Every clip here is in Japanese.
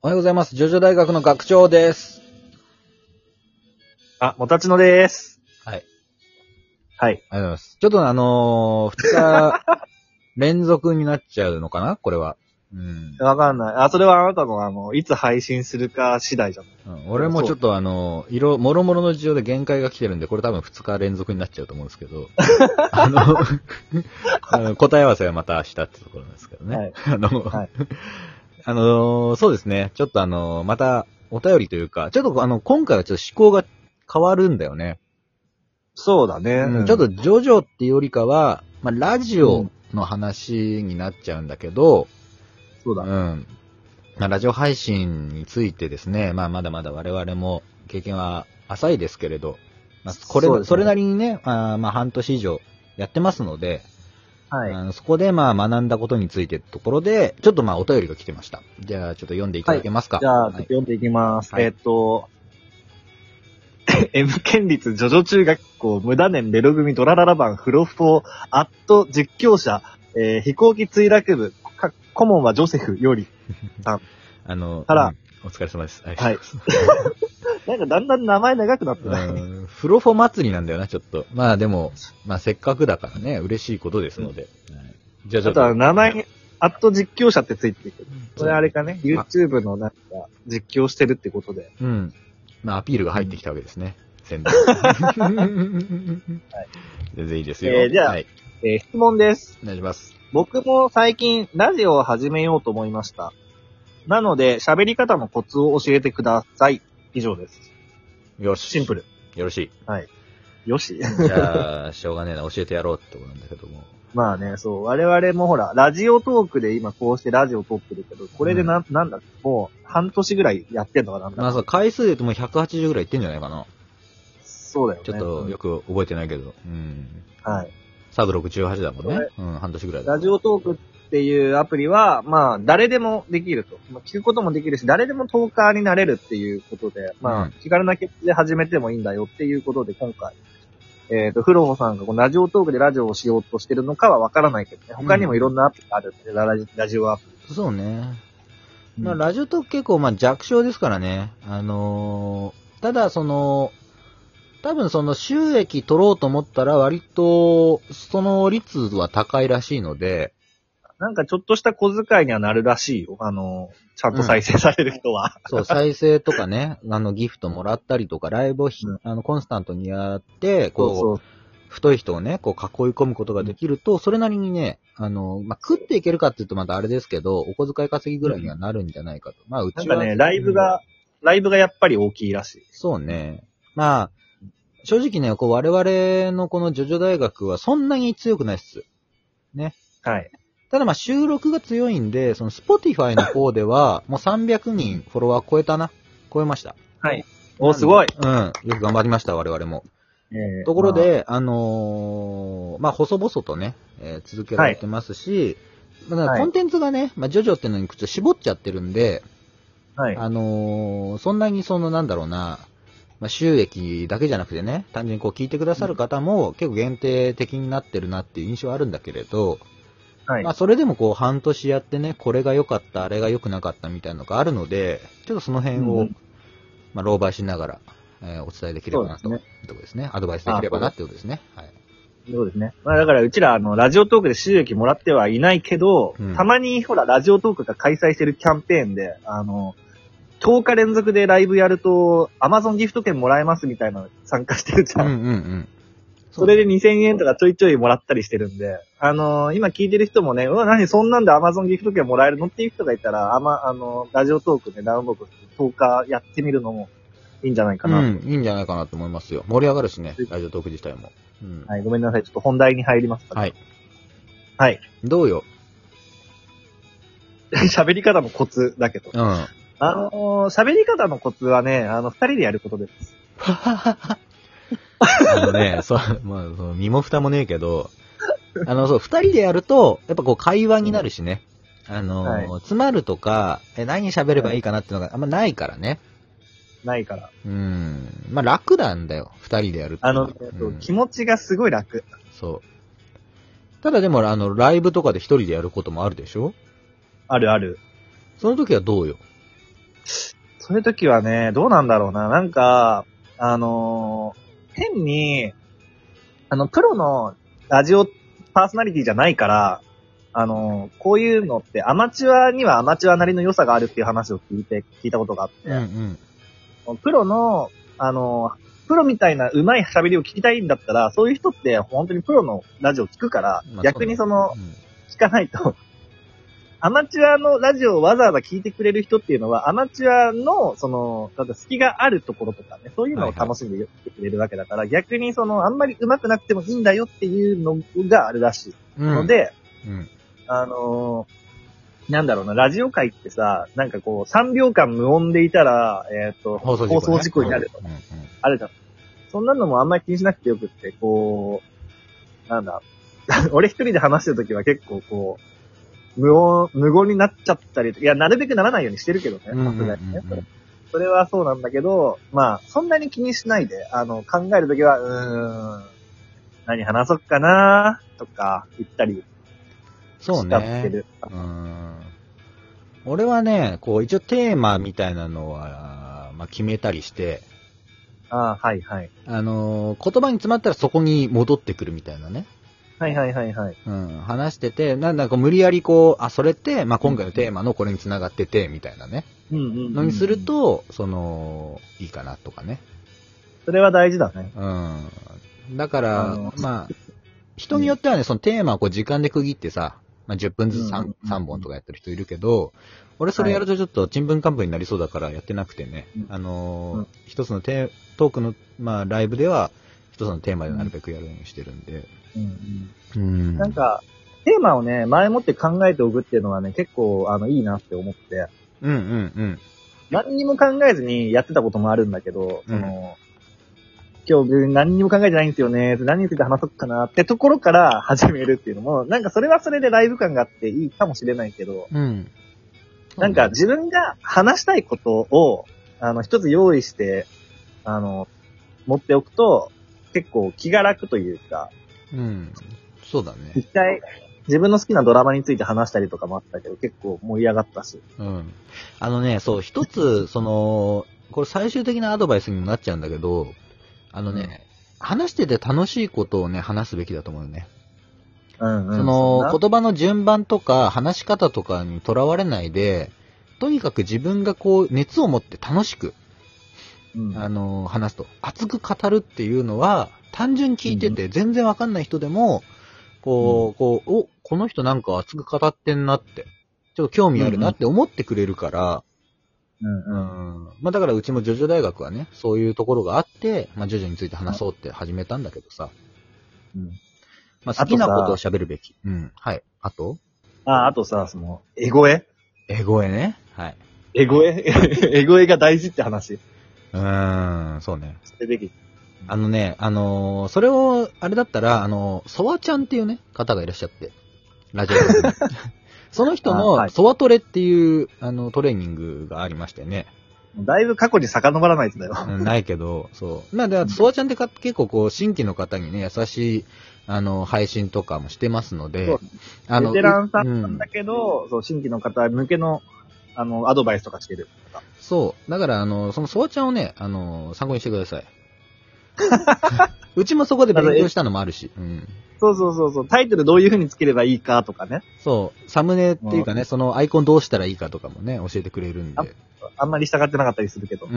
おはようございます。ジョジョ大学の学長です。あ、もたちのです。はい。はい。ありがとうございます。ちょっと2日連続になっちゃうのかなこれは。うん。わかんない。あ、それはあなたのいつ配信するか次第じゃん。うん。俺もちょっともろもろの事情で限界が来てるんで、これ多分2日連続になっちゃうと思うんですけど、答え合わせはまた明日ってところなんですけどね。はい。はいそうですね。ちょっとまたお便りというか、ちょっと今回はちょっと思考が変わるんだよね。そうだね。うん、ちょっとジョジョっていうよりかは、まあ、ラジオの話になっちゃうんだけど、そうだ、ね。うん。まあ、ラジオ配信についてですね、まあ、まだまだ我々も経験は浅いですけれど、まあ、それなりにね、まあ、半年以上やってますので、はい、そこでまあ学んだことについてところでちょっとまあお便りが来てました。じゃあちょっと読んでいただけますか。はい、じゃあ、はい、読んでいきます。はい、M 県立ジョジョ中学校無駄年ベロ組ドラララ版フロフォーアット実況者、飛行機墜落部顧問はジョセフよりさんから、お疲れ様です。はい。なんかだんだん名前長くなってない。フロフォ祭りなんだよな、ちょっと。まあでも、まあせっかくだからね、嬉しいことですので。うんはい、じゃあちょっと。あとは名前に、アット実況者ってついてる。これあれかね、YouTube のなんか実況してるってことで。うん。まあアピールが入ってきたわけですね。宣伝。はい。全然いいですよ。じゃあ、はい、質問です。お願いします。僕も最近、ラジオを始めようと思いました。なので、喋り方のコツを教えてください。以上です。よし。シンプル。よろしい。はい。よし。じゃあ、しょうがねえな、教えてやろうってことなんだけども。まあね、そう、我々もほら、ラジオトークで今こうしてラジオ撮ってるけど、これでなんだっけ、もう半年ぐらいやってんのかな。まあそう、回数で言うともう180ぐらいいってんじゃないかな。そうだよね。ちょっとよく覚えてないけど。うん。はい。サブ68だもんね。うん、半年ぐらいだ。ラジオトークっていうアプリは、まあ、誰でもできると。まあ、聞くこともできるし、誰でもトーカーになれるっていうことで、まあ、気軽な気持ちで始めてもいいんだよっていうことで、今回、フロホさんがこのラジオトークでラジオをしようとしてるのかはわからないけどね。他にもいろんなアプリがあるんで、ラジオアプリ。そうね。まあ、ラジオトーク結構、まあ、弱小ですからね。ただ、多分収益取ろうと思ったら、割と、その率は高いらしいので、なんかちょっとした小遣いにはなるらしいよ。ちゃんと再生される人は。そう、再生とかね、ギフトもらったりとか、ライブをコンスタントにやって、こう、太い人をね、こう囲い込むことができると、それなりにね、まあ、食っていけるかって言うとまたあれですけど、お小遣い稼ぎぐらいにはなるんじゃないかと。まあ、うちは。なんかね、ライブがやっぱり大きいらしい。そうね。まあ、正直ね、こう我々のこのジョジョ大学はそんなに強くないっす。ね。はい。ただまあ収録が強いんで、Spotify の方では、もう300人フォロワー超えました。はい。お、すごい。うん。よく頑張りました、我々も。ところで、まあ、細々とね、続けられてますし、はい、だからコンテンツがね、まあ、ジョジョってのに絞っちゃってるんで、はい。そんなになんだろうな、まあ、収益だけじゃなくてね、単純にこう聞いてくださる方も結構限定的になってるなっていう印象はあるんだけれど、はい、まあそれでもこう半年やってね、これが良かった、あれが良くなかったみたいなのがあるので、ちょっとその辺を、まあ、狼狽しながら、お伝えできればなというところですね。アドバイスできればなってことですね。はい。そうですね。まあだからうちらラジオトークで収益もらってはいないけど、たまにほらラジオトークが開催してるキャンペーンで、10日連続でライブやると Amazon ギフト券もらえますみたいなの参加してるじゃん。うんうんうん。それで2000円とかちょいちょいもらったりしてるんで、今聞いてる人もね、うわ、何そんなんで Amazon ギフト券もらえるのっていう人がいたら、ラジオトークでダウンロード10日やってみるのもいいんじゃないかな。うん、いいんじゃないかなと思いますよ。盛り上がるしね、ラジオトーク自体も。うん、はい、ごめんなさい。ちょっと本題に入りますから。はい。はい。どうよ。喋り方のコツだけど。うん。喋り方のコツはね、二人でやることです。ははは。ね、まあ、身も蓋もねえけど、二人でやると、やっぱこう会話になるしね。はい、詰まるとか、何喋ればいいかなっていうのがあんまないからね。ないから。うん。まあ楽なんだよ、二人でやるって。気持ちがすごい楽。そう。ただでも、ライブとかで一人でやることもあるでしょ？あるある。その時はどうよ？そういう時はね、どうなんだろうな。なんか、変に、プロのラジオパーソナリティじゃないから、こういうのってアマチュアにはアマチュアなりの良さがあるっていう話を聞いたことがあって、うんうん、プロの、プロみたいな上手い喋りを聞きたいんだったら、そういう人って本当にプロのラジオ聞くから、まあ、逆にその、うん、聞かないと、アマチュアのラジオをわざわざ聞いてくれる人っていうのは、アマチュアの、だって隙があるところとかね、そういうのを楽しんでくれるわけだから、はいはい、逆にあんまり上手くなくてもいいんだよっていうのがあるらしい。うん、ので、うん、なんだろうな、ラジオ界ってさ、なんかこう、3秒間無音でいたら、放送事故になるとか、あるじゃん。そんなのもあんまり気にしなくてよくって、こう、なんだ、俺一人で話してるときは結構こう、無言になっちゃったり、いや、なるべくならないようにしてるけどね、さすがにね。それはそうなんだけど、まあ、そんなに気にしないで、考えるときは、何話そうかなとか、言ったり。そうね。俺はね、こう、一応テーマみたいなのは、まあ、決めたりして、ああ、はいはい。言葉に詰まったらそこに戻ってくるみたいなね。はいはいはいはい。うん、話してて、なんだか無理やりこう、あ、それって、まあ、今回のテーマのこれに繋がってて、みたいなね。うんうん、うん。のにすると、いいかなとかね。それは大事だね。うん。だから、まあ、人によってはね、そのテーマをこう時間で区切ってさ、まあ、10分ずつ 3本とかやってる人いるけど、俺それやるとちょっとちんぷんかんぷんになりそうだからやってなくてね、一つのトークの、まあ、ライブでは一つのテーマでなるべくやるようにしてるんで、なんかテーマをね前もって考えておくっていうのはね結構いいなって思って、何にも考えずにやってたこともあるんだけど、今日何にも考えてないんですよね。何について話そうかなってところから始めるっていうのも、なんかそれはそれでライブ感があっていいかもしれないけど、なんか自分が話したいことを、一つ用意して、持っておくと、結構気が楽というか、そうだね。一回、自分の好きなドラマについて話したりとかもあったけど、結構盛り上がったし。そう、一つ、これ最終的なアドバイスにもなっちゃうんだけど、話してて楽しいことをね、話すべきだと思うよね。言葉の順番とか、話し方とかにとらわれないで、とにかく自分がこう、熱を持って楽しく、話すと。熱く語るっていうのは、単純聞いてて、全然わかんない人でも、この人なんか熱く語ってんなって、ちょっと興味あるなって思ってくれるから、まあだからうちもジョジョ大学はね、そういうところがあって、まあジョジョについて話そうって始めたんだけどさ。まあ好きなことを喋るべき。はい。あと？あとさ、エゴエね。はい。エゴエが大事って話。そうね。それべき。それを、あれだったら、ソワちゃんっていうね、方がいらっしゃって。ラジオで。その人のソワトレっていうトレーニングがありましてね。だいぶ過去に遡らないとだよ。ないけど、そう。まあ、でソワちゃんって結構こう、新規の方にね、優しい、配信とかもしてますので。そう。ベテランさんなんだけど、そう、新規の方向けの、アドバイスとかしてる。そう。だから、そのソワちゃんをね、参考にしてください。うちもそこで勉強したのもあるし。そう。タイトルどういう風につければいいかとかね。そう。サムネっていうかね、そのアイコンどうしたらいいかとかもね、教えてくれるんで。あんまり従ってなかったりするけど。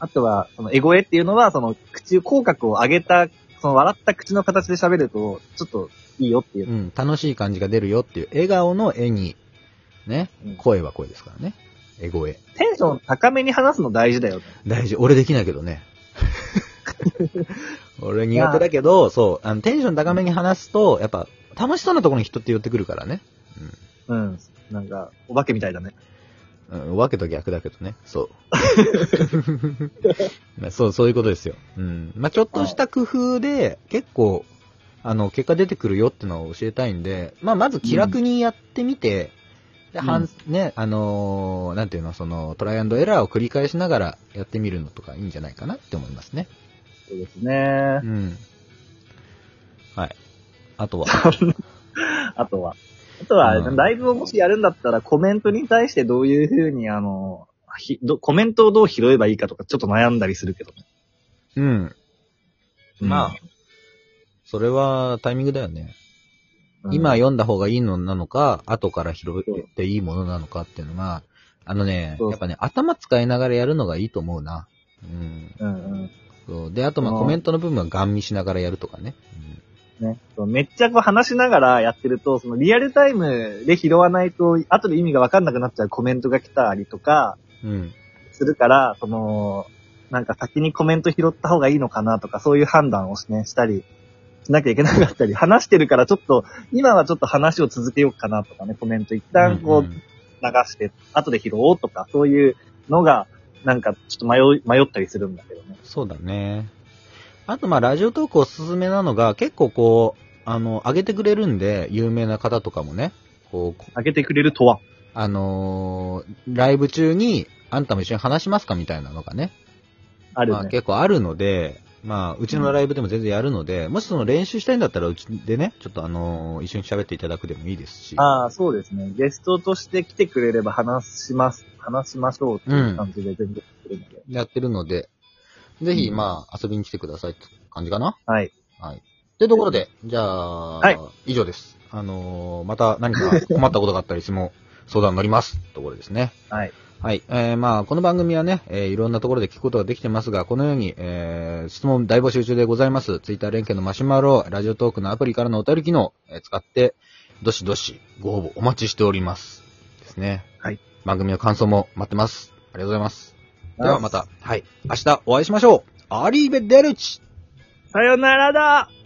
あとは、エゴエっていうのは、口角を上げた、笑った口の形で喋ると、ちょっといいよっていう。楽しい感じが出るよっていう。笑顔の絵に、ね、声は声ですからね。エゴエ。テンション高めに話すの大事だよ。大事。俺できないけどね。俺苦手だけど、そう、テンション高めに話すと、やっぱ、楽しそうなところに人って寄ってくるからね。なんか、お化けみたいだね。お化けと逆だけどね。そう。そういうことですよ。まあ、ちょっとした工夫で、結構、結果出てくるよってのを教えたいんで、まあ、まず気楽にやってみて、で、ね、なんていうの、トライアンドエラーを繰り返しながらやってみるのとかいいんじゃないかなって思いますね。そうですね。はい。あとは。あとは、ライブをもしやるんだったらコメントに対してどういう風にコメントをどう拾えばいいかとかちょっと悩んだりするけどね。うん。まあ、それはタイミングだよね。今読んだ方がいいのなのか、後から拾っていいものなのかっていうのが、やっぱね、頭使いながらやるのがいいと思うな。そうで、あとまあコメントの部分はガン見しながらやるとかね。めっちゃこう話しながらやってると、そのリアルタイムで拾わないと、後で意味がわかんなくなっちゃうコメントが来たりとか、するから、その、なんか先にコメント拾った方がいいのかなとか、そういう判断をね、したり、しなきゃいけなかったり、話してるからちょっと、今はちょっと話を続けようかなとかね、コメント一旦こう流して、後で拾おうとか、そういうのが、なんかちょっと迷ったりするんだけどね。そうだね。あとまあラジオトークおすすめなのが、結構こう、上げてくれるんで、有名な方とかもね、こう。上げてくれるとはライブ中に、あんたも一緒に話しますかみたいなのがね。あるね。まあ結構あるので、まあ、うちのライブでも全然やるので、もしその練習したいんだったら、うちでね、ちょっと一緒に喋っていただくでもいいですし。ああ、そうですね。ゲストとして来てくれれば話しましょうっていう感じで全然やってるので、ぜひ、まあ、遊びに来てくださいって感じかな。はい。はい。というところで、じゃあ、はい、以上です。また何か困ったことがあったりしても、相談乗ります。ところですね。はい。はい。まあ、この番組はね、いろんなところで聞くことができてますが、このように、質問大募集中でございます。ツイッター連携のマシュマロ、ラジオトークのアプリからのお便り機能、使って、どしどしご応募お待ちしております。ですね。はい。番組の感想も待ってます。ありがとうございます。ではまた、はい。明日お会いしましょう。アリーベデルチ。さよならだ。